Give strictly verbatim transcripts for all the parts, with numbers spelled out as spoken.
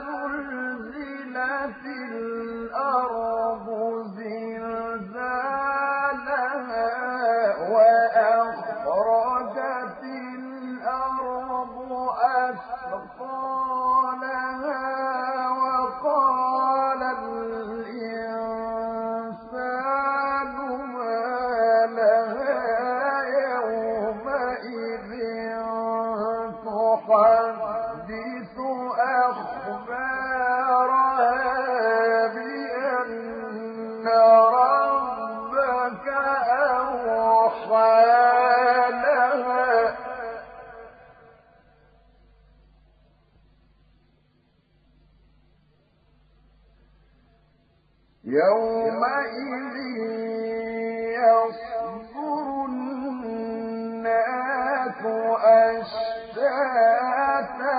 زلزلت الأرض زلزالها وأخرجت الأرض أثقالها وقال تحدث أخبارها بأن ربك أوحى لها يومئذ يصدر الناس أشتاتا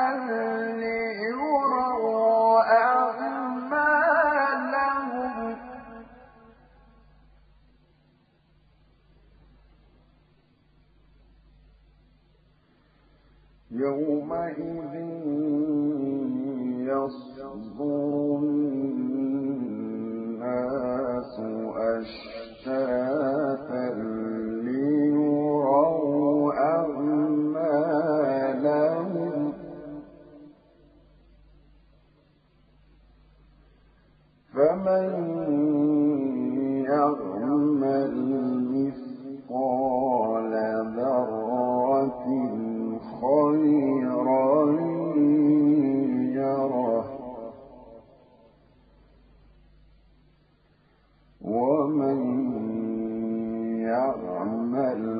ليروا أعمالهم يومئذ يصدر الناس أشتاتا فمن يعمل مثقال ذرة خيرا يره ومن يعمل